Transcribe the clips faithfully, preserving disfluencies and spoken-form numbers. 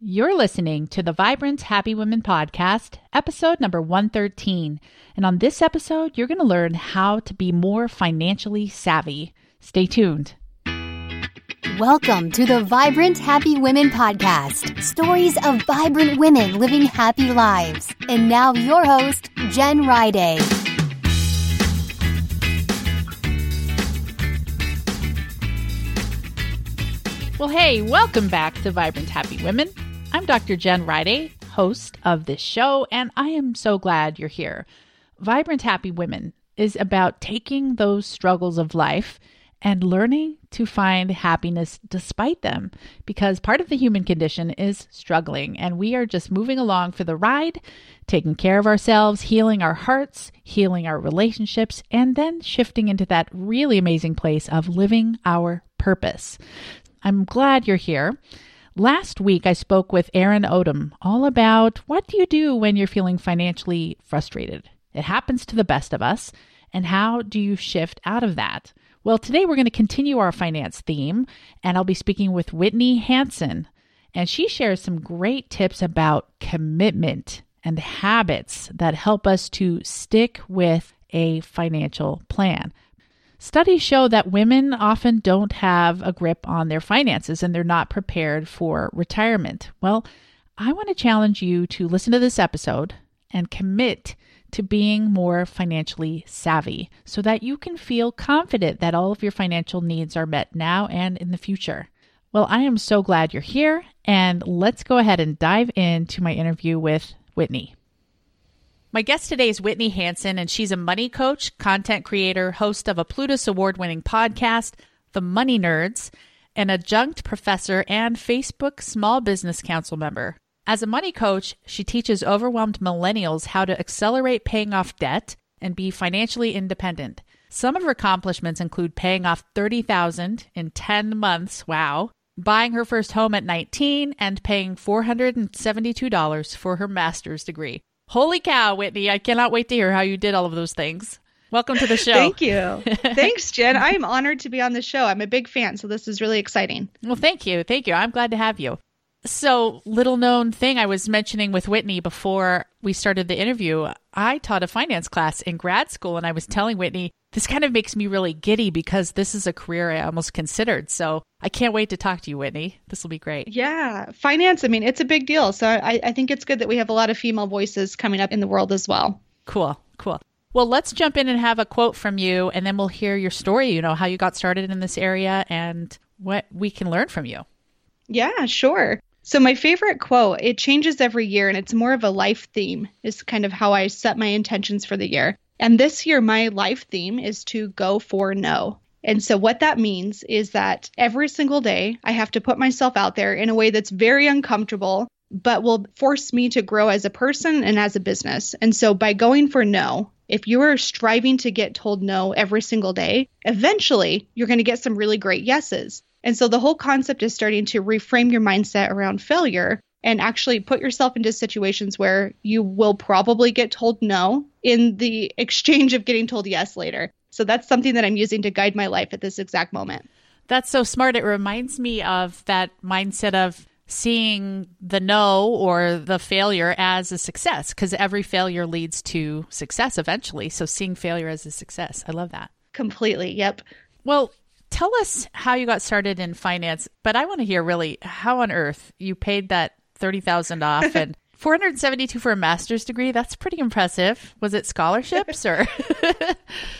You're listening to the Vibrant Happy Women podcast, episode number one thirteen. And on this episode, you're going to learn how to be more financially savvy. Stay tuned. Welcome to the Vibrant Happy Women podcast, stories of vibrant women living happy lives. And now your host, Jen Riday. Well, hey, welcome back to Vibrant Happy Women. I'm Doctor Jen Riday, host of this show, and I am so glad you're here. Vibrant Happy Women is about taking those struggles of life and learning to find happiness despite them, because part of the human condition is struggling, and we are just moving along for the ride, taking care of ourselves, healing our hearts, healing our relationships, and then shifting into that really amazing place of living our purpose. I'm glad you're here. Last week, I spoke with Erin Odom all about what do you do when you're feeling financially frustrated? It happens to the best of us. And how do you shift out of that? Well, today we're going to continue our finance theme, and I'll be speaking with Whitney Hansen. And she shares some great tips about commitment and habits that help us to stick with a financial plan. Studies show that women often don't have a grip on their finances and they're not prepared for retirement. Well, I want to challenge you to listen to this episode and commit to being more financially savvy so that you can feel confident that all of your financial needs are met now and in the future. Well, I am so glad you're here, and let's go ahead and dive into my interview with Whitney. My guest today is Whitney Hansen, and she's a money coach, content creator, host of a Plutus award-winning podcast, The Money Nerds, an adjunct professor and Facebook Small Business Council member. As a money coach, she teaches overwhelmed millennials how to accelerate paying off debt and be financially independent. Some of her accomplishments include paying off thirty thousand dollars in ten months, wow, buying her first home at nineteen, and paying four hundred seventy-two dollars for her master's degree. Holy cow, Whitney. I cannot wait to hear how you did all of those things. Welcome to the show. Thank you. Thanks, Jen. I am honored to be on the show. I'm a big fan, so this is really exciting. Well, thank you. Thank you. I'm glad to have you. So, little known thing I was mentioning with Whitney before we started the interview, I taught a finance class in grad school, and I was telling Whitney, this kind of makes me really giddy because this is a career I almost considered. So I can't wait to talk to you, Whitney. This will be great. Yeah. Finance, I mean, it's a big deal. So I, I think it's good that we have a lot of female voices coming up in the world as well. Cool. Cool. Well, let's jump in and have a quote from you, and then we'll hear your story, you know, how you got started in this area and what we can learn from you. Yeah, sure. So my favorite quote, it changes every year, and it's more of a life theme is kind of how I set my intentions for the year. And this year, my life theme is to go for no. And so what that means is that every single day, I have to put myself out there in a way that's very uncomfortable, but will force me to grow as a person and as a business. And so by going for no, if you're striving to get told no every single day, eventually you're going to get some really great yeses. And so the whole concept is starting to reframe your mindset around failure and actually put yourself into situations where you will probably get told no in the exchange of getting told yes later. So that's something that I'm using to guide my life at this exact moment. That's so smart. It reminds me of that mindset of seeing the no or the failure as a success, because every failure leads to success eventually. So seeing failure as a success. I love that. Completely. Yep. Well, tell us how you got started in finance, but I want to hear really how on earth you paid that thirty thousand dollars off and four hundred seventy-two dollars for a master's degree. That's pretty impressive. Was it scholarships or?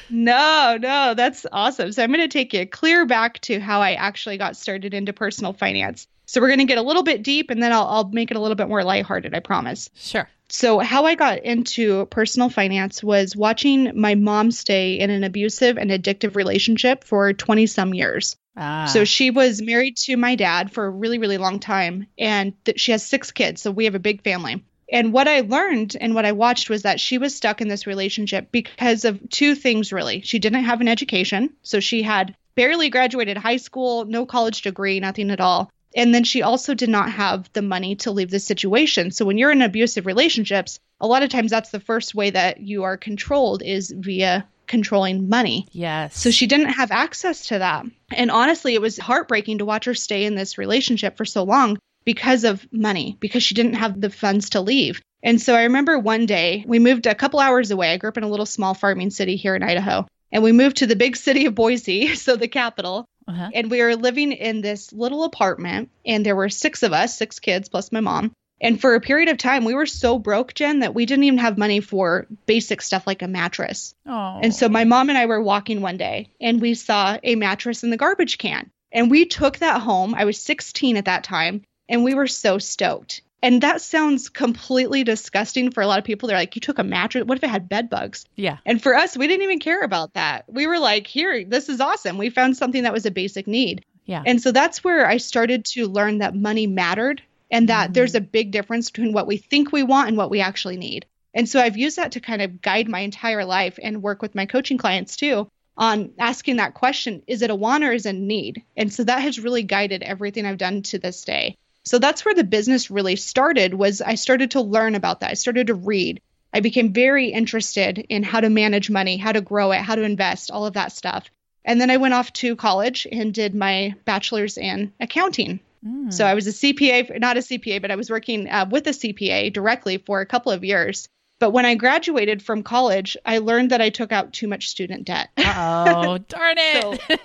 No, no, that's awesome. So I'm going to take you clear back to how I actually got started into personal finance. So we're going to get a little bit deep, and then I'll, I'll make it a little bit more lighthearted, I promise. Sure. So how I got into personal finance was watching my mom stay in an abusive and addictive relationship for twenty some years. Ah. So she was married to my dad for a really, really long time. And th- she has six kids. So we have a big family. And what I learned and what I watched was that she was stuck in this relationship because of two things, really. She didn't have an education. So she had barely graduated high school, no college degree, nothing at all. And then she also did not have the money to leave the situation. So when you're in abusive relationships, a lot of times that's the first way that you are controlled is via controlling money. Yes. So she didn't have access to that. And honestly, it was heartbreaking to watch her stay in this relationship for so long because of money, because she didn't have the funds to leave. And so I remember one day we moved a couple hours away. I grew up in a little small farming city here in Idaho, and we moved to the big city of Boise, so the capital. Uh-huh. And we were living in this little apartment, and there were six of us, six kids plus my mom. And for a period of time, we were so broke, Jen, that we didn't even have money for basic stuff like a mattress. Oh. And so my mom and I were walking one day, and we saw a mattress in the garbage can. And we took that home. I was sixteen at that time, and we were so stoked. And that sounds completely disgusting for a lot of people. They're like, you took a mattress. What if it had bed bugs? Yeah. And for us, we didn't even care about that. We were like, here, this is awesome. We found something that was a basic need. Yeah. And so that's where I started to learn that money mattered, and that mm-hmm. there's a big difference between what we think we want and what we actually need. And so I've used that to kind of guide my entire life and work with my coaching clients too on asking that question, is it a want or is it a need? And so that has really guided everything I've done to this day. So that's where the business really started, was I started to learn about that. I started to read. I became very interested in how to manage money, how to grow it, how to invest, all of that stuff. And then I went off to college and did my bachelor's in accounting. Mm. So I was a C P A, not a C P A, but I was working uh, with a C P A directly for a couple of years. But when I graduated from college, I learned that I took out too much student debt. Oh, darn it. So,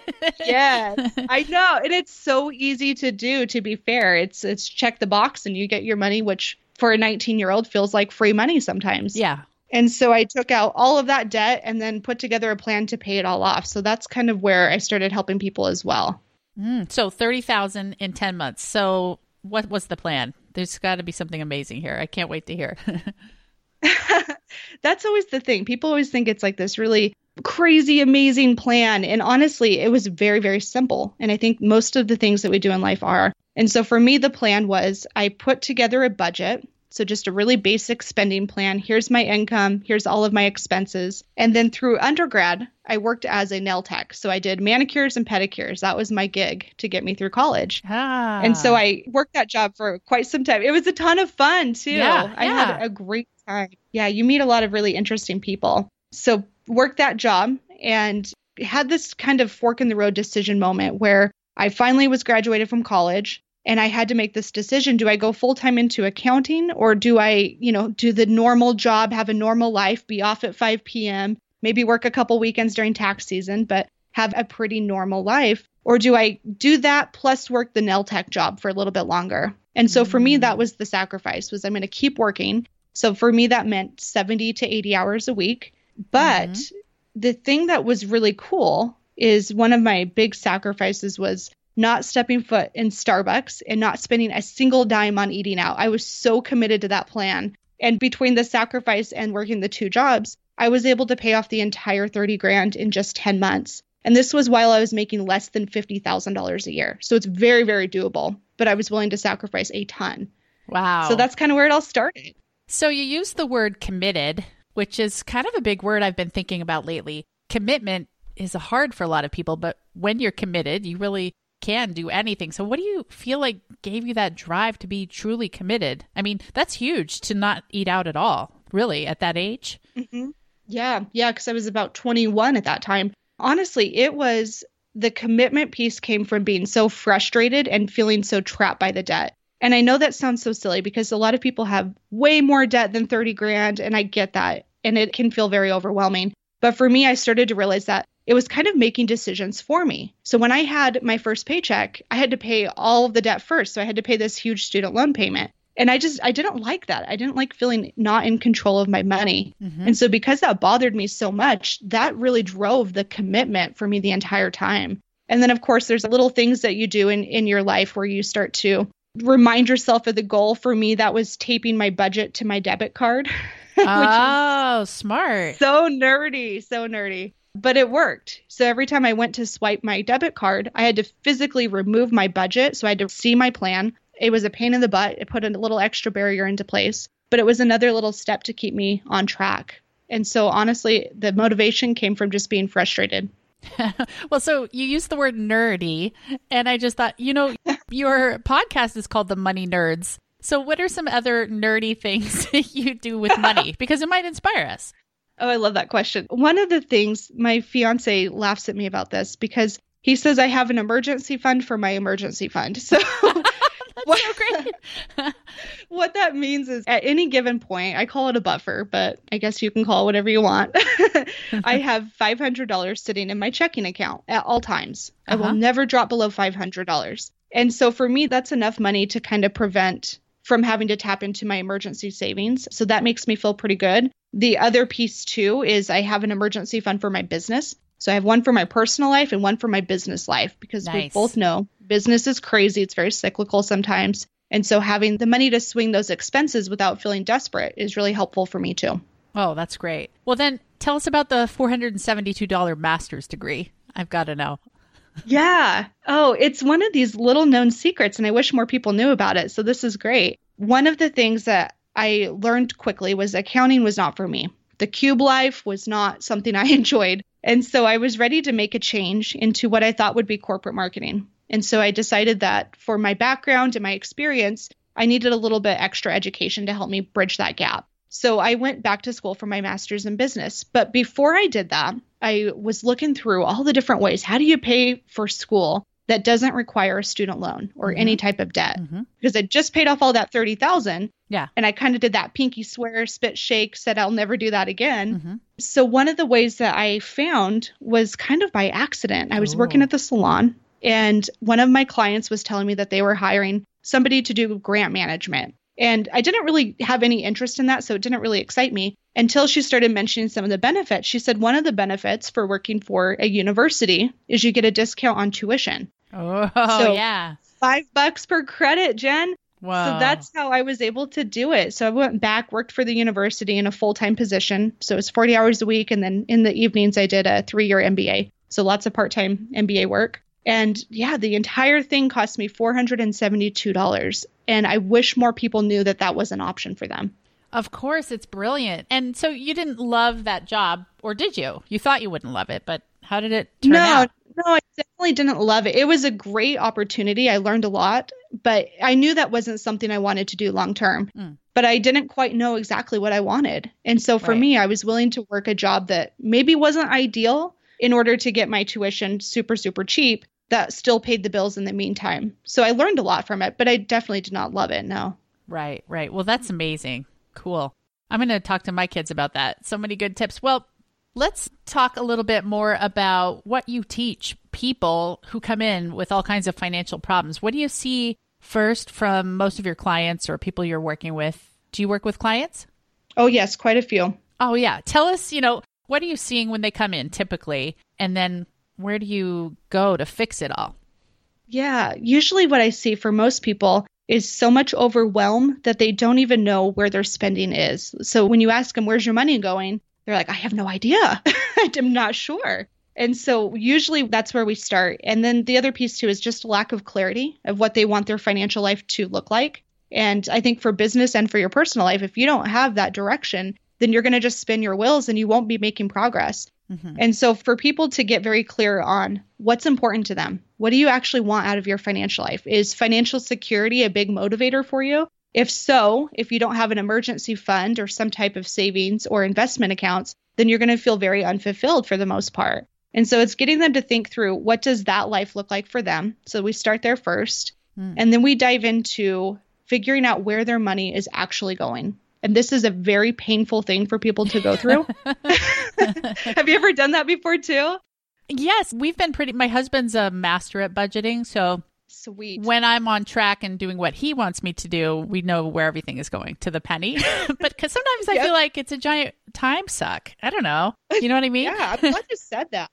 yeah, I know. And it's so easy to do, to be fair. It's it's check the box and you get your money, which for a nineteen-year-old feels like free money sometimes. Yeah. And so I took out all of that debt and then put together a plan to pay it all off. So that's kind of where I started helping people as well. Mm, so thirty thousand dollars in ten months. So what was the plan? There's got to be something amazing here. I can't wait to hear. That's always the thing. People always think it's like this really crazy, amazing plan. And honestly, it was very, very simple. And I think most of the things that we do in life are. And so for me, the plan was I put together a budget. So just a really basic spending plan. Here's my income. Here's all of my expenses. And then through undergrad, I worked as a nail tech. So I did manicures and pedicures. That was my gig to get me through college. Ah. And so I worked that job for quite some time. It was a ton of fun too. Yeah, I yeah. had a great time. Yeah, you meet a lot of really interesting people. So worked that job and had this kind of fork in the road decision moment where I finally was graduated from college. And I had to make this decision. Do I go full time into accounting, or do I, you know, do the normal job, have a normal life, be off at five p.m., maybe work a couple weekends during tax season, but have a pretty normal life? Or do I do that plus work the nail tech job for a little bit longer? And so for me, that was the sacrifice, was I'm going to keep working. So for me, that meant seventy to eighty hours a week. But mm-hmm. the thing that was really cool is one of my big sacrifices was not stepping foot in Starbucks and not spending a single dime on eating out. I was so committed to that plan. And between the sacrifice and working the two jobs, I was able to pay off the entire thirty grand in just ten months. And this was while I was making less than fifty thousand dollars a year. So it's very, very doable, but I was willing to sacrifice a ton. Wow. So that's kind of where it all started. So you use the word committed, which is kind of a big word I've been thinking about lately. Commitment is hard for a lot of people, but when you're committed, you really can do anything. So what do you feel like gave you that drive to be truly committed? I mean, that's huge to not eat out at all, really, at that age. Mm-hmm. Yeah. Yeah. Because I was about twenty-one at that time. Honestly, it was the commitment piece came from being so frustrated and feeling so trapped by the debt. And I know that sounds so silly because a lot of people have way more debt than thirty grand. And I get that. And it can feel very overwhelming. But for me, I started to realize that it was kind of making decisions for me. So when I had my first paycheck, I had to pay all of the debt first. So I had to pay this huge student loan payment. And I just, I didn't like that. I didn't like feeling not in control of my money. Mm-hmm. And so because that bothered me so much, that really drove the commitment for me the entire time. And then of course, there's little things that you do in, in your life where you start to remind yourself of the goal. For me, that was taping my budget to my debit card. Oh, smart. So nerdy, so nerdy. But it worked. So every time I went to swipe my debit card, I had to physically remove my budget. So I had to see my plan. It was a pain in the butt. It put a little extra barrier into place, but it was another little step to keep me on track. And so honestly, the motivation came from just being frustrated. Well, so you used the word nerdy, and I just thought, you know, your podcast is called The Money Nerds. So what are some other nerdy things that you do with money? Because it might inspire us. Oh, I love that question. One of the things, my fiance laughs at me about this because he says I have an emergency fund for my emergency fund. So That's what, so great. What that means is at any given point, I call it a buffer, but I guess you can call it whatever you want. I have five hundred dollars sitting in my checking account at all times. Uh-huh. I will never drop below five hundred dollars. And so for me, that's enough money to kind of prevent from having to tap into my emergency savings. So that makes me feel pretty good. The other piece too is I have an emergency fund for my business. So I have one for my personal life and one for my business life, because nice. We both know business is crazy. It's very cyclical sometimes. And so having the money to swing those expenses without feeling desperate is really helpful for me too. Oh, that's great. Well, then tell us about the four hundred seventy-two dollars master's degree. I've got to know. Yeah. Oh, it's one of these little known secrets, and I wish more people knew about it. So this is great. One of the things that I learned quickly was accounting was not for me. The cube life was not something I enjoyed. And so I was ready to make a change into what I thought would be corporate marketing. And so I decided that for my background and my experience, I needed a little bit extra education to help me bridge that gap. So I went back to school for my master's in business. But before I did that, I was looking through all the different ways. How do you pay for school that doesn't require a student loan or mm-hmm. any type of debt? Mm-hmm. Because I just paid off all that thirty thousand dollars. Yeah. And I kind of did that pinky swear, spit shake, said I'll never do that again. Mm-hmm. So one of the ways that I found was kind of by accident. I was Ooh. working at the salon, and one of my clients was telling me that they were hiring somebody to do grant management. And I didn't really have any interest in that, so it didn't really excite me until she started mentioning some of the benefits. She said one of the benefits for working for a university is you get a discount on tuition. Oh, so yeah. Five bucks per credit, Jen. Wow. So that's how I was able to do it. So I went back, worked for the university in a full-time position. So it was forty hours a week. And then in the evenings, I did a three-year M B A. So lots of part-time M B A work. And yeah, the entire thing cost me four hundred seventy-two dollars. And I wish more people knew that that was an option for them. Of course, it's brilliant. And so you didn't love that job, or did you? You thought you wouldn't love it, but how did it turn no, out? No, I definitely didn't love it. It was a great opportunity. I learned a lot, but I knew that wasn't something I wanted to do long term. Mm. But I didn't quite know exactly what I wanted. And so for right. me, I was willing to work a job that maybe wasn't ideal in order to get my tuition super, super cheap that still paid the bills in the meantime. So I learned a lot from it, but I definitely did not love it. No. Right, right. Well, that's amazing. Cool. I'm going to talk to my kids about that. So many good tips. Well, let's talk a little bit more about what you teach people who come in with all kinds of financial problems. What do you see first from most of your clients or people you're working with? Do you work with clients? Oh, yes, quite a few. Oh, yeah. Tell us, you know, what are you seeing when they come in typically? And then where do you go to fix it all? Yeah, usually what I see for most people is so much overwhelm that they don't even know where their spending is. So when you ask them, where's your money going? They're like, I have no idea. I'm not sure. And so usually that's where we start. And then the other piece too is just a lack of clarity of what they want their financial life to look like. And I think for business and for your personal life, if you don't have that direction, then you're going to just spin your wheels and you won't be making progress. Mm-hmm. And so for people to get very clear on what's important to them, what do you actually want out of your financial life? Is financial security a big motivator for you? If so, if you don't have an emergency fund or some type of savings or investment accounts, then you're going to feel very unfulfilled for the most part. And so it's getting them to think through, what does that life look like for them? So we start there first. Mm. And then we dive into figuring out where their money is actually going. And this is a very painful thing for people to go through. Have you ever done that before too? Yes, we've been pretty, my husband's a master at budgeting. So Sweet. When I'm on track and doing what he wants me to do, we know where everything is going to the penny. But because sometimes I yep. feel like it's a giant time suck. I don't know. You know what I mean? Yeah, I'm glad you said that.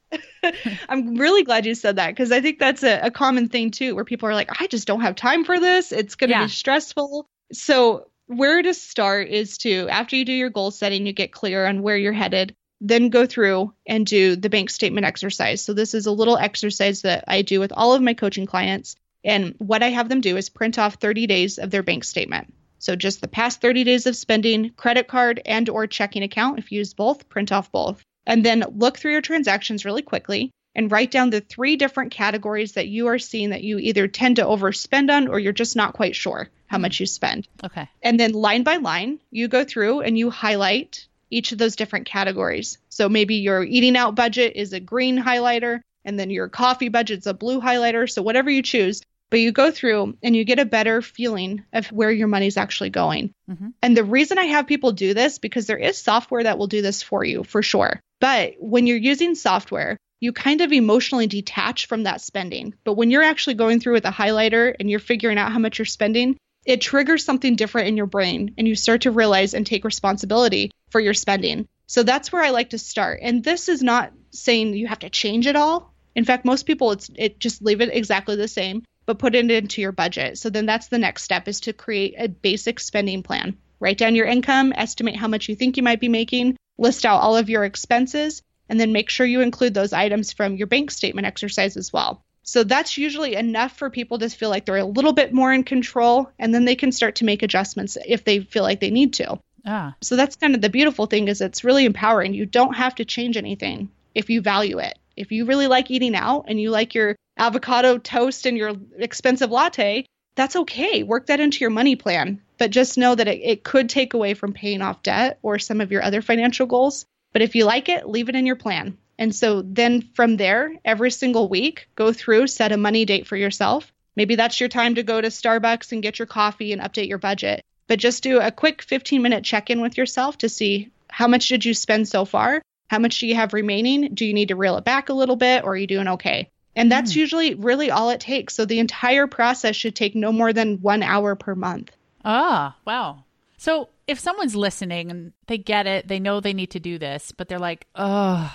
I'm really glad you said that, because I think that's a, a common thing too, where people are like, I just don't have time for this. It's going to yeah. be stressful. So where to start is to, after you do your goal setting, you get clear on where you're headed. Then go through and do the bank statement exercise. So this is a little exercise that I do with all of my coaching clients. And what I have them do is print off thirty days of their bank statement. So just the past thirty days of spending, credit card and or checking account. If you use both, print off both. And then look through your transactions really quickly and write down the three different categories that you are seeing that you either tend to overspend on or you're just not quite sure how much you spend. Okay. And then line by line, you go through and you highlight each of those different categories. So maybe your eating out budget is a green highlighter, and then your coffee budget's a blue highlighter. So whatever you choose, But you go through and you get a better feeling of where your money's actually going. Mm-hmm. And the reason I have people do this, because there is software that will do this for you, for sure. But when you're using software, you kind of emotionally detach from that spending. But when you're actually going through with a highlighter and you're figuring out how much you're spending, it triggers something different in your brain and you start to realize and take responsibility for your spending. So that's where I like to start. And this is not saying you have to change it all. In fact, most people, it's it just leave it exactly the same, but put it into your budget. So then that's the next step, is to create a basic spending plan. Write down your income, estimate how much you think you might be making, list out all of your expenses, and then make sure you include those items from your bank statement exercise as well. So that's usually enough for people to feel like they're a little bit more in control, and then they can start to make adjustments if they feel like they need to. Ah. So that's kind of the beautiful thing, is it's really empowering. You don't have to change anything if you value it. If you really like eating out and you like your avocado toast and your expensive latte, that's okay. Work that into your money plan. But just know that it, it could take away from paying off debt or some of your other financial goals. But if you like it, leave it in your plan. And so then from there, every single week, go through, set a money date for yourself. Maybe that's your time to go to Starbucks and get your coffee and update your budget. But just do a quick fifteen minute check-in with yourself to see, how much did you spend so far? How much do you have remaining? Do you need to reel it back a little bit, or are you doing okay? And that's mm. usually really all it takes. So the entire process should take no more than one hour per month. Ah, wow. So if someone's listening and they get it, they know they need to do this, but they're like, oh,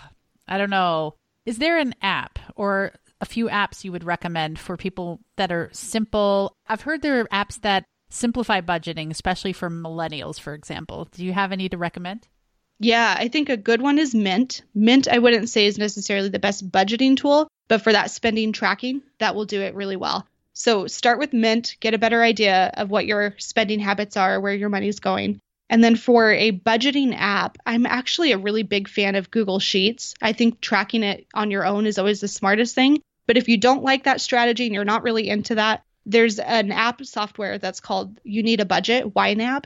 I don't know. Is there an app or a few apps you would recommend for people that are simple? I've heard there are apps that simplify budgeting, especially for millennials, for example. Do you have any to recommend? Yeah, I think a good one is Mint. Mint, I wouldn't say is necessarily the best budgeting tool, but for that spending tracking, that will do it really well. So start with Mint, get a better idea of what your spending habits are, where your money's going. And then for a budgeting app, I'm actually a really big fan of Google Sheets. I think tracking it on your own is always the smartest thing. But if you don't like that strategy and you're not really into that, there's an app software that's called You Need a Budget, Y NAB.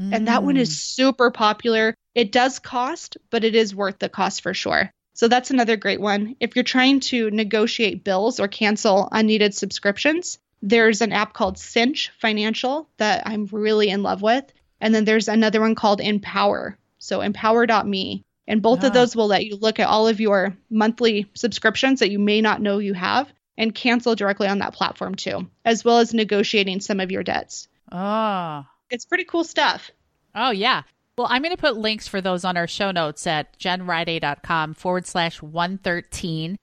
Mm. And that one is super popular. It does cost, but it is worth the cost for sure. So that's another great one. If you're trying to negotiate bills or cancel unneeded subscriptions, there's an app called Cinch Financial that I'm really in love with. And then there's another one called Empower. So empower dot me. And both oh. of those will let you look at all of your monthly subscriptions that you may not know you have and cancel directly on that platform too, as well as negotiating some of your debts. Oh, it's pretty cool stuff. Oh, yeah. Well, I'm going to put links for those on our show notes at jenriday.com forward slash 113.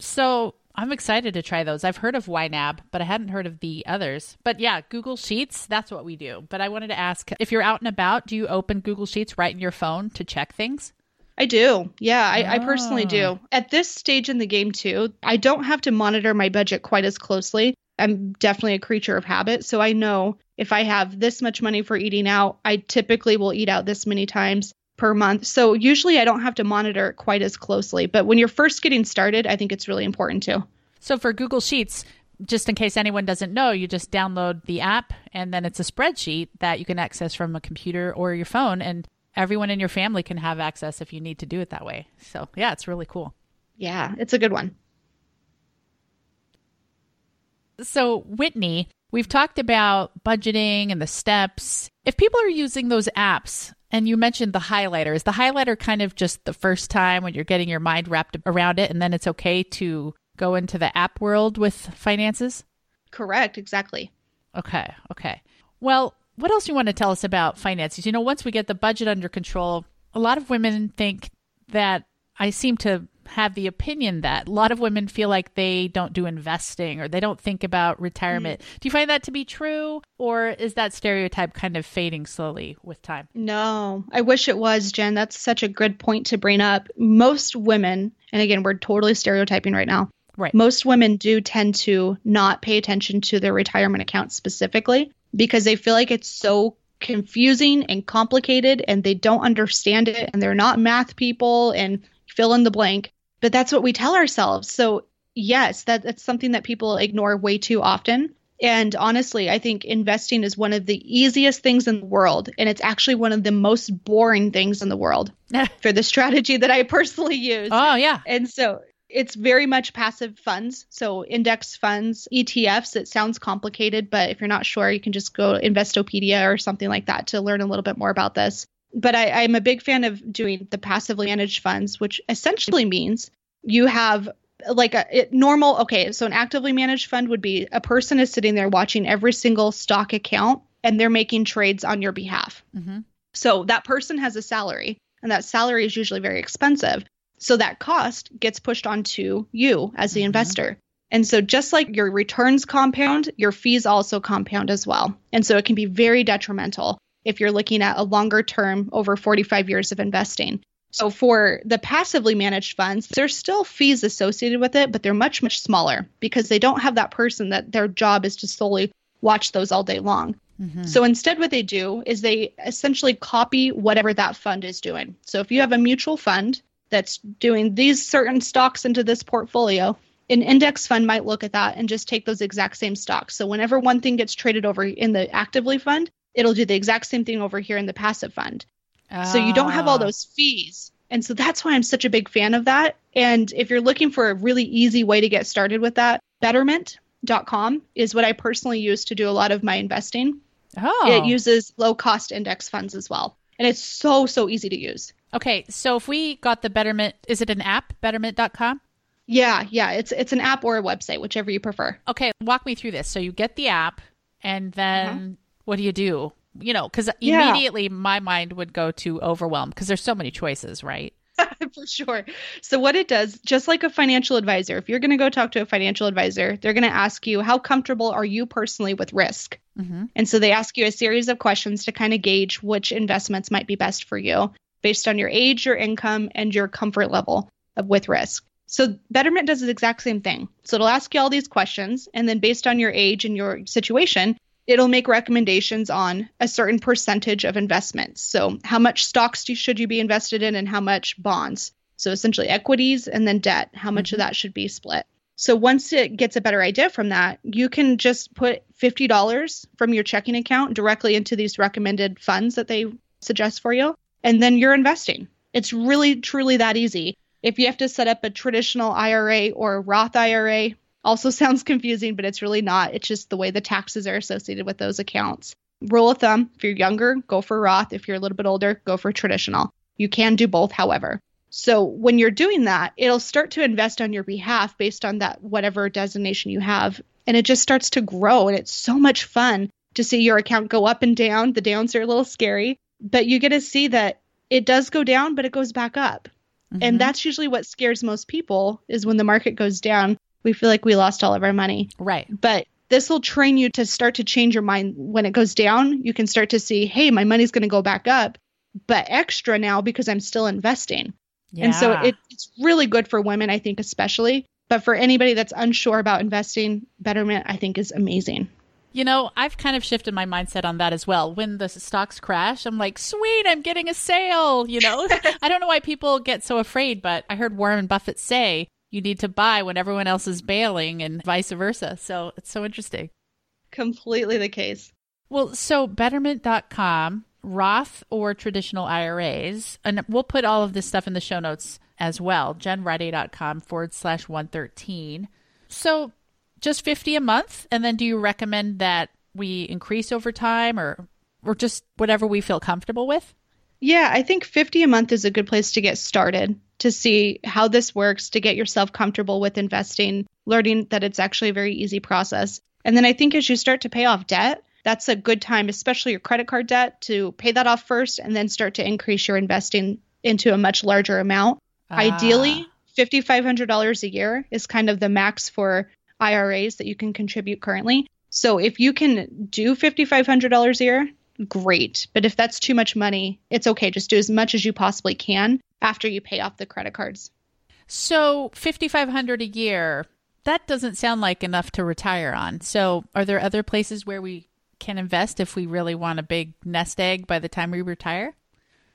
So I'm excited to try those. I've heard of Y NAB, but I hadn't heard of the others. But yeah, Google Sheets, that's what we do. But I wanted to ask, if you're out and about, do you open Google Sheets right in your phone to check things? I do. Yeah, I, oh. I personally do. At this stage in the game, too, I don't have to monitor my budget quite as closely. I'm definitely a creature of habit. So I know if I have this much money for eating out, I typically will eat out this many times per month. So usually I don't have to monitor it quite as closely. But when you're first getting started, I think it's really important too. So for Google Sheets, just in case anyone doesn't know, you just download the app and then it's a spreadsheet that you can access from a computer or your phone. And everyone in your family can have access if you need to do it that way. So yeah, it's really cool. Yeah, it's a good one. So Whitney, we've talked about budgeting and the steps. If people are using those apps, and you mentioned the highlighter, is the highlighter kind of just the first time when you're getting your mind wrapped around it, and then it's okay to go into the app world with finances? Correct. Exactly. Okay. Okay. Well, what else do you want to tell us about finances? You know, once we get the budget under control, a lot of women think that I seem to have the opinion that a lot of women feel like they don't do investing or they don't think about retirement. Mm. Do you find that to be true, or is that stereotype kind of fading slowly with time? No, I wish it was, Jen. That's such a good point to bring up. Most women, and again, we're totally stereotyping right now. Right. Most women do tend to not pay attention to their retirement account specifically because they feel like it's so confusing and complicated and they don't understand it and they're not math people and fill in the blank. But that's what we tell ourselves. So yes, that, that's something that people ignore way too often. And honestly, I think investing is one of the easiest things in the world. And it's actually one of the most boring things in the world for the strategy that I personally use. Oh, yeah. And so It's very much passive funds. So index funds, E T Fs, it sounds complicated, but if you're not sure, you can just go to Investopedia or something like that to learn a little bit more about this. But I, I'm a big fan of doing the passively managed funds, which essentially means you have like a it, normal, okay, so an actively managed fund would be a person is sitting there watching every single stock account and they're making trades on your behalf. Mm-hmm. So that person has a salary and that salary is usually very expensive. So that cost gets pushed onto you as the mm-hmm. investor. And so just like your returns compound, your fees also compound as well. And so it can be very detrimental if you're looking at a longer term over forty-five years of investing. So for the passively managed funds, there's still fees associated with it, but they're much, much smaller because they don't have that person that their job is to solely watch those all day long. Mm-hmm. So instead, what they do is they essentially copy whatever that fund is doing. So if you have a mutual fund that's doing these certain stocks into this portfolio, an index fund might look at that and just take those exact same stocks. So whenever one thing gets traded over in the actively fund, it'll do the exact same thing over here in the passive fund. Ah. So you don't have all those fees. And so that's why I'm such a big fan of that. And if you're looking for a really easy way to get started with that, Betterment dot com is what I personally use to do a lot of my investing. Oh. It uses low cost index funds as well. And it's so, so easy to use. Okay. So if we got the Betterment, is it an app, Betterment dot com? Yeah. Yeah. It's it's an app or a website, whichever you prefer. Okay. Walk me through this. So you get the app and then mm-hmm. what do you do? You know, because yeah. immediately my mind would go to overwhelm because there's so many choices, right? For sure. So what it does, just like a financial advisor, if you're going to go talk to a financial advisor, they're going to ask you, how comfortable are you personally with risk? Mm-hmm. And so they ask you a series of questions to kind of gauge which investments might be best for you based on your age, your income, and your comfort level with risk. So Betterment does the exact same thing. So it'll ask you all these questions. And then based on your age and your situation, it'll make recommendations on a certain percentage of investments. So how much stocks do, should you be invested in and how much bonds? So essentially equities and then debt, how much mm-hmm. of that should be split. So once it gets a better idea from that, you can just put fifty dollars from your checking account directly into these recommended funds that they suggest for you. And then you're investing. It's really, truly that easy. If you have to set up a traditional I R A or a Roth I R A, also sounds confusing, but it's really not. It's just the way the taxes are associated with those accounts. Rule of thumb, if you're younger, go for Roth. If you're a little bit older, go for traditional. You can do both, however. So when you're doing that, it'll start to invest on your behalf based on that whatever designation you have. And it just starts to grow. And it's so much fun to see your account go up and down. The downs are a little scary, but you get to see that it does go down, but it goes back up. Mm-hmm. And that's usually what scares most people is when the market goes down. We feel like we lost all of our money. Right. But this will train you to start to change your mind. When it goes down, you can start to see, hey, my money's going to go back up, but extra now because I'm still investing. Yeah. And so it, it's really good for women, I think, especially. But for anybody that's unsure about investing, Betterment, I think, is amazing. You know, I've kind of shifted my mindset on that as well. When the stocks crash, I'm like, sweet, I'm getting a sale. You know, I don't know why people get so afraid, but I heard Warren Buffett say, you need to buy when everyone else is bailing and vice versa. So it's so interesting. Completely the case. Well, so Betterment dot com, Roth or traditional I R As, and we'll put all of this stuff in the show notes as well, jenriday.com forward slash 113. So just fifty a month. And then do you recommend that we increase over time or, or just whatever we feel comfortable with? Yeah, I think fifty a month is a good place to get started, to see how this works, to get yourself comfortable with investing, learning that it's actually a very easy process. And then I think as you start to pay off debt, that's a good time, especially your credit card debt, to pay that off first and then start to increase your investing into a much larger amount. Ah. Ideally, five thousand five hundred dollars a year is kind of the max for I R As that you can contribute currently. So if you can do five thousand five hundred dollars a year, great. But if that's too much money, it's okay. Just do as much as you possibly can after you pay off the credit cards. So five thousand five hundred dollars a year, that doesn't sound like enough to retire on. So are there other places where we can invest if we really want a big nest egg by the time we retire?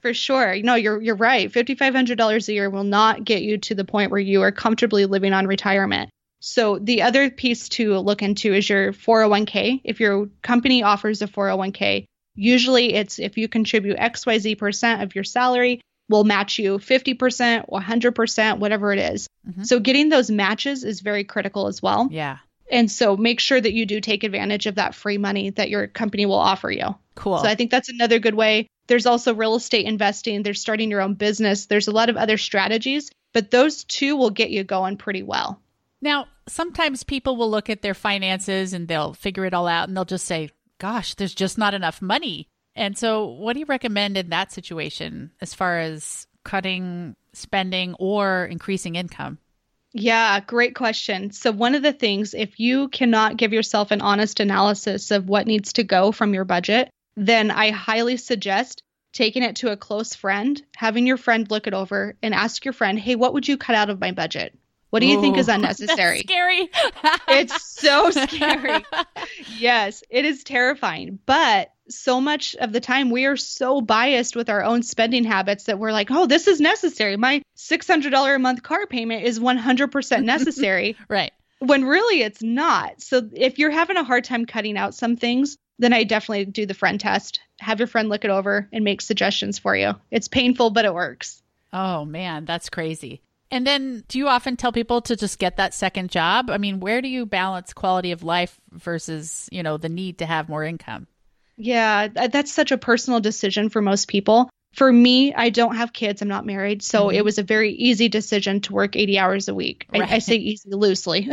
For sure. No, you're you're right. five thousand five hundred dollars a year will not get you to the point where you are comfortably living on retirement. So the other piece to look into is your four oh one k. If your company offers a four oh one k, usually it's if you contribute X Y Z percent of your salary, will match you fifty percent or one hundred percent, whatever it is. Mm-hmm. So getting those matches is very critical as well. Yeah. And so make sure that you do take advantage of that free money that your company will offer you. Cool. So I think that's another good way. There's also real estate investing. There's starting your own business. There's a lot of other strategies, but those two will get you going pretty well. Now, sometimes people will look at their finances and they'll figure it all out and they'll just say, gosh, there's just not enough money. And so what do you recommend in that situation as far as cutting spending or increasing income? Yeah, great question. So one of the things, if you cannot give yourself an honest analysis of what needs to go from your budget, then I highly suggest taking it to a close friend, having your friend look it over and ask your friend, hey, what would you cut out of my budget? What do you Ooh, think is unnecessary? That's scary. It's so scary. Yes, it is terrifying. But so much of the time we are so biased with our own spending habits that we're like, oh, this is necessary. My six hundred dollars a month car payment is one hundred percent necessary. Right. When really it's not. So if you're having a hard time cutting out some things, then I definitely do the friend test. Have your friend look it over and make suggestions for you. It's painful, but it works. Oh, man, that's crazy. And then do you often tell people to just get that second job? I mean, where do you balance quality of life versus, you know, the need to have more income? Yeah, that's such a personal decision for most people. For me, I don't have kids. I'm not married. So mm-hmm. It was a very easy decision to work eighty hours a week. Right. I, I say easy loosely,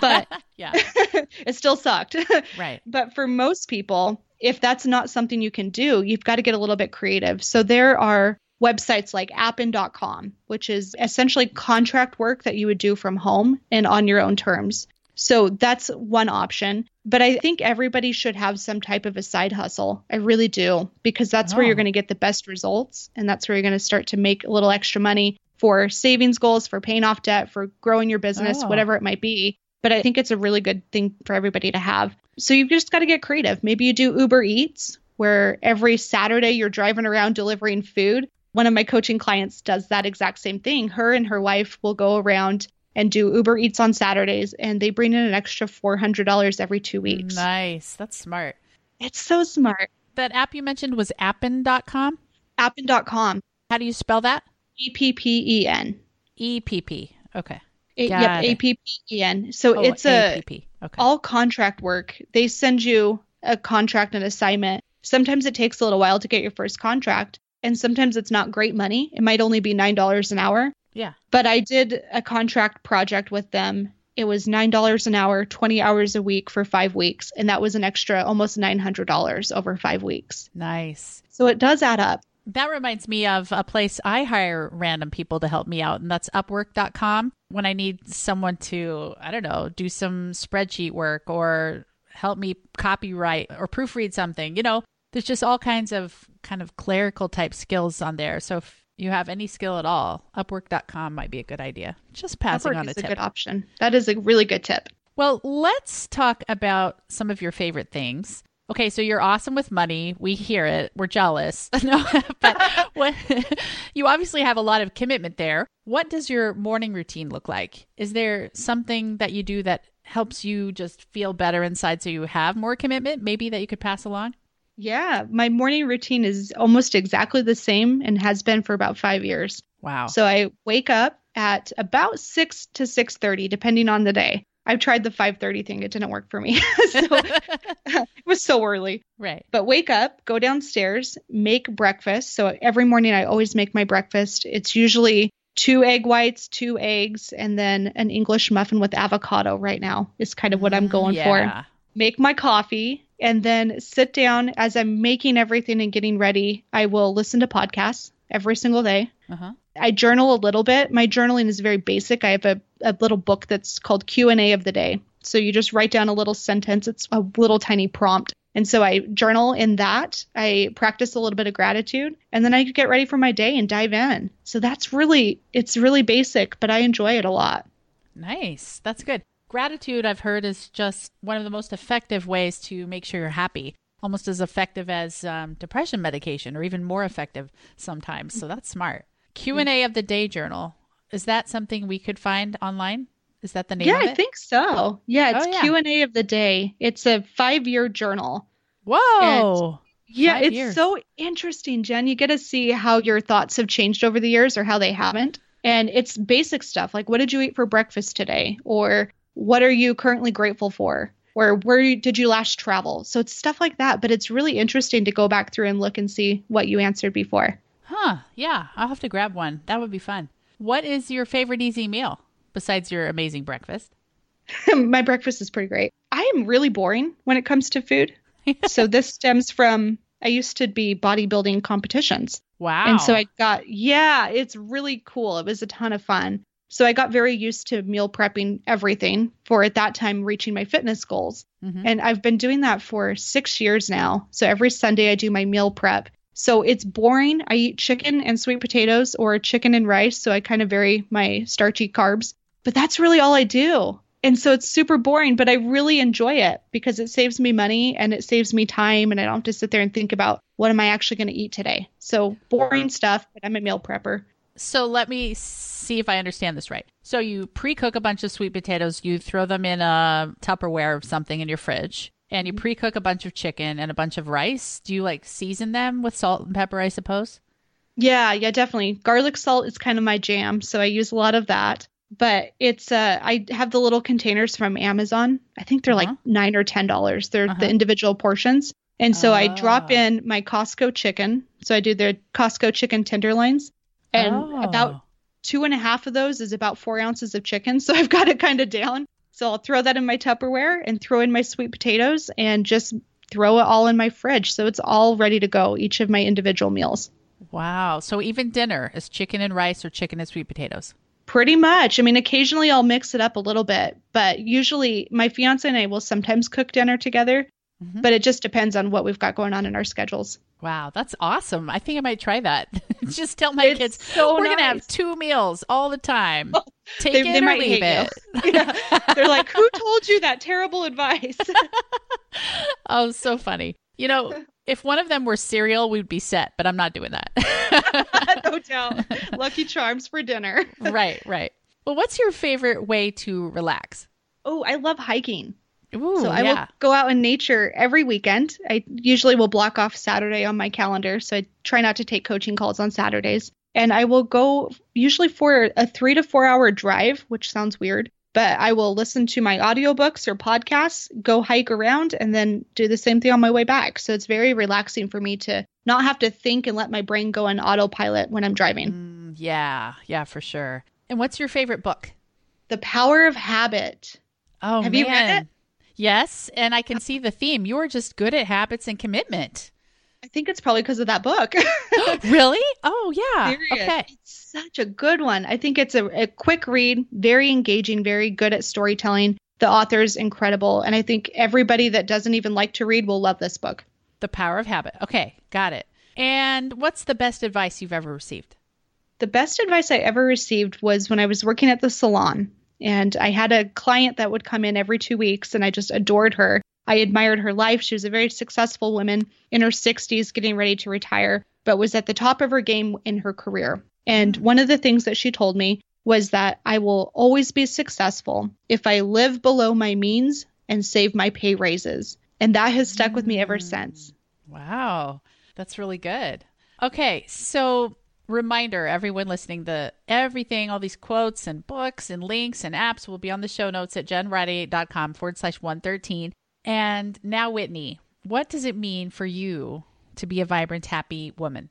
but yeah, it still sucked. Right. But for most people, if that's not something you can do, you've got to get a little bit creative. So there are websites like appin dot com, which is essentially contract work that you would do from home and on your own terms. So that's one option. But I think everybody should have some type of a side hustle. I really do, because that's oh. where you're going to get the best results. And that's where you're going to start to make a little extra money for savings goals, for paying off debt, for growing your business, oh. whatever it might be. But I think it's a really good thing for everybody to have. So you've just got to get creative. Maybe you do Uber Eats, where every Saturday you're driving around delivering food. One of my coaching clients does that exact same thing. Her and her wife will go around and do Uber Eats on Saturdays, and they bring in an extra four hundred dollars every two weeks. Nice. That's smart. It's so smart. That app you mentioned was appin dot com? appin dot com. How do you spell that? E P P E N. E P P. Okay. A- yep, it. A P P E N. So oh, it's a A P P. Okay. All contract work. They send you a contract and assignment. Sometimes it takes a little while to get your first contract. And sometimes it's not great money. It might only be nine dollars an hour. Yeah. But I did a contract project with them. It was nine dollars an hour, twenty hours a week for five weeks. And that was an extra almost nine hundred dollars over five weeks. Nice. So it does add up. That reminds me of a place I hire random people to help me out. And that's upwork dot com. When I need someone to, I don't know, do some spreadsheet work or help me copyright or proofread something, you know, there's just all kinds of kind of clerical type skills on there. So if you have any skill at all, upwork dot com might be a good idea. Just passing Upwork on a tip. Upwork is a good option. That is a really good tip. Well, let's talk about some of your favorite things. Okay, so you're awesome with money. We hear it. We're jealous. No, but what, you obviously have a lot of commitment there. What does your morning routine look like? Is there something that you do that helps you just feel better inside so you have more commitment, maybe that you could pass along? Yeah, my morning routine is almost exactly the same and has been for about five years. Wow. So I wake up at about six to six thirty, depending on the day. I've tried the five thirty thing. It didn't work for me. So it was so early. Right. But wake up, go downstairs, make breakfast. So every morning I always make my breakfast. It's usually two egg whites, two eggs, and then an English muffin with avocado right now is kind of what I'm going yeah. for. Make my coffee. And then sit down. As I'm making everything and getting ready, I will listen to podcasts every single day. Uh-huh. I journal a little bit. My journaling is very basic. I have a, a little book that's called Q and A of the Day. So you just write down a little sentence. It's a little tiny prompt. And so I journal in that. I practice a little bit of gratitude. And then I get ready for my day and dive in. So that's really, it's really basic, but I enjoy it a lot. Nice. That's good. Gratitude, I've heard, is just one of the most effective ways to make sure you're happy, almost as effective as um, depression medication or even more effective sometimes. So that's smart. Q and A of the Day journal. Is that something we could find online? Is that the name yeah, of it? Yeah, I think so. Yeah, it's oh, yeah. Q and A of the Day. It's a five-year journal. Whoa. And Yeah, Five it's years. So interesting, Jen. You get to see how your thoughts have changed over the years or how they haven't. And it's basic stuff like, what did you eat for breakfast today? Or what are you currently grateful for? Or where did you last travel? So it's stuff like that. But it's really interesting to go back through and look and see what you answered before. Huh. Yeah, I'll have to grab one. That would be fun. What is your favorite easy meal besides your amazing breakfast? My breakfast is pretty great. I am really boring when it comes to food. So this stems from, I used to be bodybuilding competitions. Wow. And so I got, yeah, it's really cool. It was a ton of fun. So I got very used to meal prepping everything for, at that time, reaching my fitness goals. Mm-hmm. And I've been doing that for six years now. So every Sunday I do my meal prep. So it's boring. I eat chicken and sweet potatoes or chicken and rice. So I kind of vary my starchy carbs, but that's really all I do. And so it's super boring, but I really enjoy it because it saves me money and it saves me time and I don't have to sit there and think about what am I actually going to eat today. So boring stuff, but I'm a meal prepper. So let me see if I understand this right. So you pre-cook a bunch of sweet potatoes, you throw them in a Tupperware of something in your fridge, and you pre-cook a bunch of chicken and a bunch of rice. Do you like season them with salt and pepper, I suppose? Yeah, yeah, definitely. Garlic salt is kind of my jam, so I use a lot of that. But it's, uh, I have the little containers from Amazon. I think they're uh-huh. like nine dollars or ten dollars. They're uh-huh. the individual portions. And so oh. I drop in my Costco chicken. So I do the Costco chicken tenderloins. And oh. about two and a half of those is about four ounces of chicken. So I've got it kind of down. So I'll throw that in my Tupperware and throw in my sweet potatoes and just throw it all in my fridge. So it's all ready to go, each of my individual meals. Wow. So even dinner is chicken and rice or chicken and sweet potatoes. Pretty much. I mean, occasionally I'll mix it up a little bit, but usually my fiance and I will sometimes cook dinner together, mm-hmm. but it just depends on what we've got going on in our schedules. Wow. That's awesome. I think I might try that. Just tell my it's kids, so we're nice. Going to have two meals all the time. Oh, Take they, it they or might leave it. Yeah. They're like, who told you that terrible advice? Oh, so funny. You know, if one of them were cereal, we'd be set, but I'm not doing that. No doubt. Lucky Charms for dinner. Right, right. Well, what's your favorite way to relax? Oh, I love hiking. Ooh, so I yeah. will go out in nature every weekend. I usually will block off Saturday on my calendar, so I try not to take coaching calls on Saturdays. And I will go usually for a three to four hour drive, which sounds weird. But I will listen to my audiobooks or podcasts, go hike around, and then do the same thing on my way back. So it's very relaxing for me to not have to think and let my brain go on autopilot when I'm driving. Mm, yeah, yeah, for sure. And what's your favorite book? The Power of Habit. Oh, have man. You read it? Yes, and I can see the theme. You are just good at habits and commitment. I think it's probably because of that book. Really? Oh, yeah. Serious. Okay. It's such a good one. I think it's a, a quick read, very engaging, very good at storytelling. The author's incredible. And I think everybody that doesn't even like to read will love this book. The Power of Habit. Okay. Got it. And what's the best advice you've ever received? The best advice I ever received was when I was working at the salon. And I had a client that would come in every two weeks and I just adored her. I admired her life. She was a very successful woman in her sixties, getting ready to retire, but was at the top of her game in her career. And one of the things that she told me was that I will always be successful if I live below my means and save my pay raises. And that has stuck with me ever since. Wow. That's really good. Okay. So reminder, everyone listening, the everything, all these quotes and books and links and apps will be on the show notes at jenriday.com forward slash 113. And now, Whitney, what does it mean for you to be a vibrant, happy woman?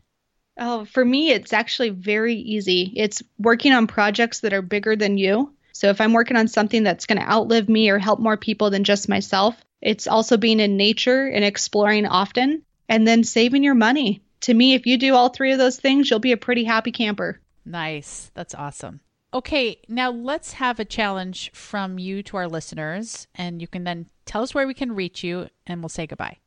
Oh, for me, it's actually very easy. It's working on projects that are bigger than you. So if I'm working on something that's going to outlive me or help more people than just myself, it's also being in nature and exploring often and then saving your money. To me, if you do all three of those things, you'll be a pretty happy camper. Nice. That's awesome. Okay, now let's have a challenge from you to our listeners, and you can then tell us where we can reach you, and we'll say goodbye.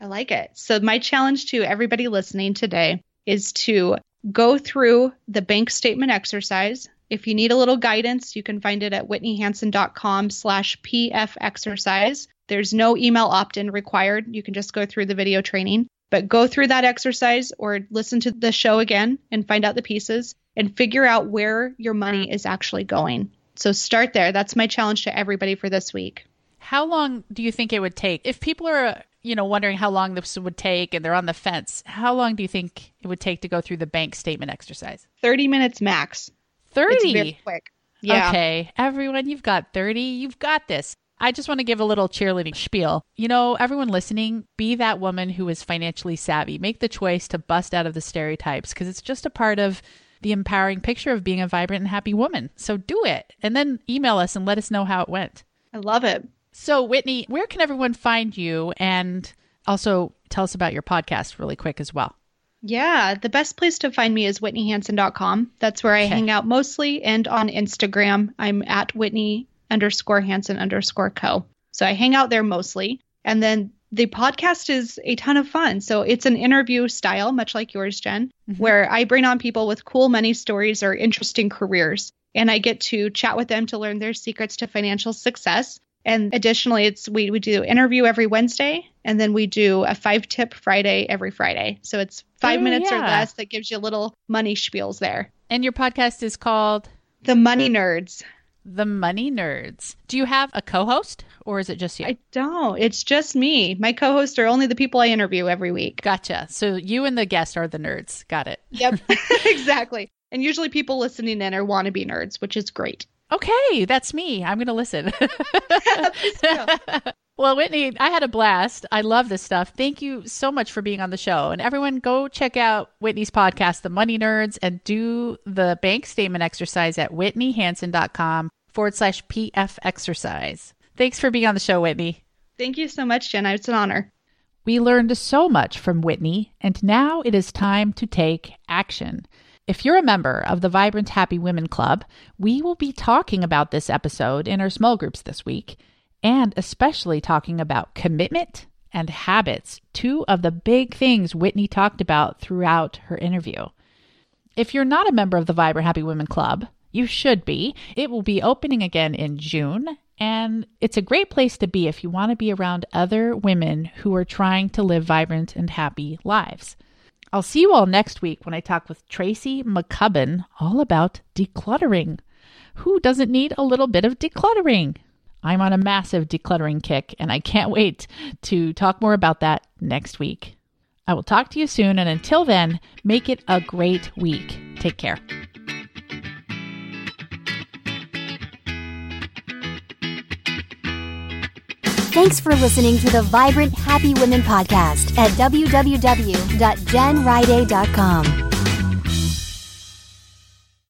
I like it. So my challenge to everybody listening today is to go through the bank statement exercise. If you need a little guidance, you can find it at WhitneyHansen.com slash PF exercise. There's no email opt-in required. You can just go through the video training. But go through that exercise or listen to the show again and find out the pieces and figure out where your money is actually going. So start there. That's my challenge to everybody for this week. How long do you think it would take? If people are you know, wondering how long this would take and they're on the fence. How long do you think it would take to go through the bank statement exercise? thirty minutes max. thirty? It's very quick. Yeah. Okay. Everyone, you've got thirty. You've got this. I just want to give a little cheerleading spiel. You know, everyone listening, be that woman who is financially savvy. Make the choice to bust out of the stereotypes because it's just a part of the empowering picture of being a vibrant and happy woman. So do it. And then email us and let us know how it went. I love it. So Whitney, where can everyone find you? And also tell us about your podcast really quick as well. Yeah, the best place to find me is Whitney Hansen dot com. That's where I okay. hang out mostly. And on Instagram, I'm at Whitney underscore Hansen underscore co. So I hang out there mostly. And then the podcast is a ton of fun. So it's an interview style, much like yours, Jen, mm-hmm. where I bring on people with cool money stories or interesting careers. And I get to chat with them to learn their secrets to financial success. And additionally, it's we, we do interview every Wednesday, and then we do a five-tip Friday every Friday. So it's five oh, minutes yeah. or less that gives you little money spiels there. And your podcast is called? The Money Nerds. The Money Nerds. Do you have a co-host, or is it just you? I don't. It's just me. My co-hosts are only the people I interview every week. Gotcha. So you and the guest are the nerds. Got it. Yep, exactly. And usually people listening in are wannabe nerds, which is great. Okay, that's me. I'm going to listen. Well, Whitney, I had a blast. I love this stuff. Thank you so much for being on the show. And everyone, go check out Whitney's podcast, The Money Nerds, and do the bank statement exercise at WhitneyHansen.com forward slash PF exercise. Thanks for being on the show, Whitney. Thank you so much, Jen. It's an honor. We learned so much from Whitney, and now it is time to take action. If you're a member of the Vibrant Happy Women Club, we will be talking about this episode in our small groups this week, and especially talking about commitment and habits, two of the big things Whitney talked about throughout her interview. If you're not a member of the Vibrant Happy Women Club, you should be. It will be opening again in June, and it's a great place to be if you want to be around other women who are trying to live vibrant and happy lives. I'll see you all next week when I talk with Tracy McCubbin all about decluttering. Who doesn't need a little bit of decluttering? I'm on a massive decluttering kick, and I can't wait to talk more about that next week. I will talk to you soon, and until then, make it a great week. Take care. Thanks for listening to the Vibrant Happy Women podcast at w w w dot jen riday dot com.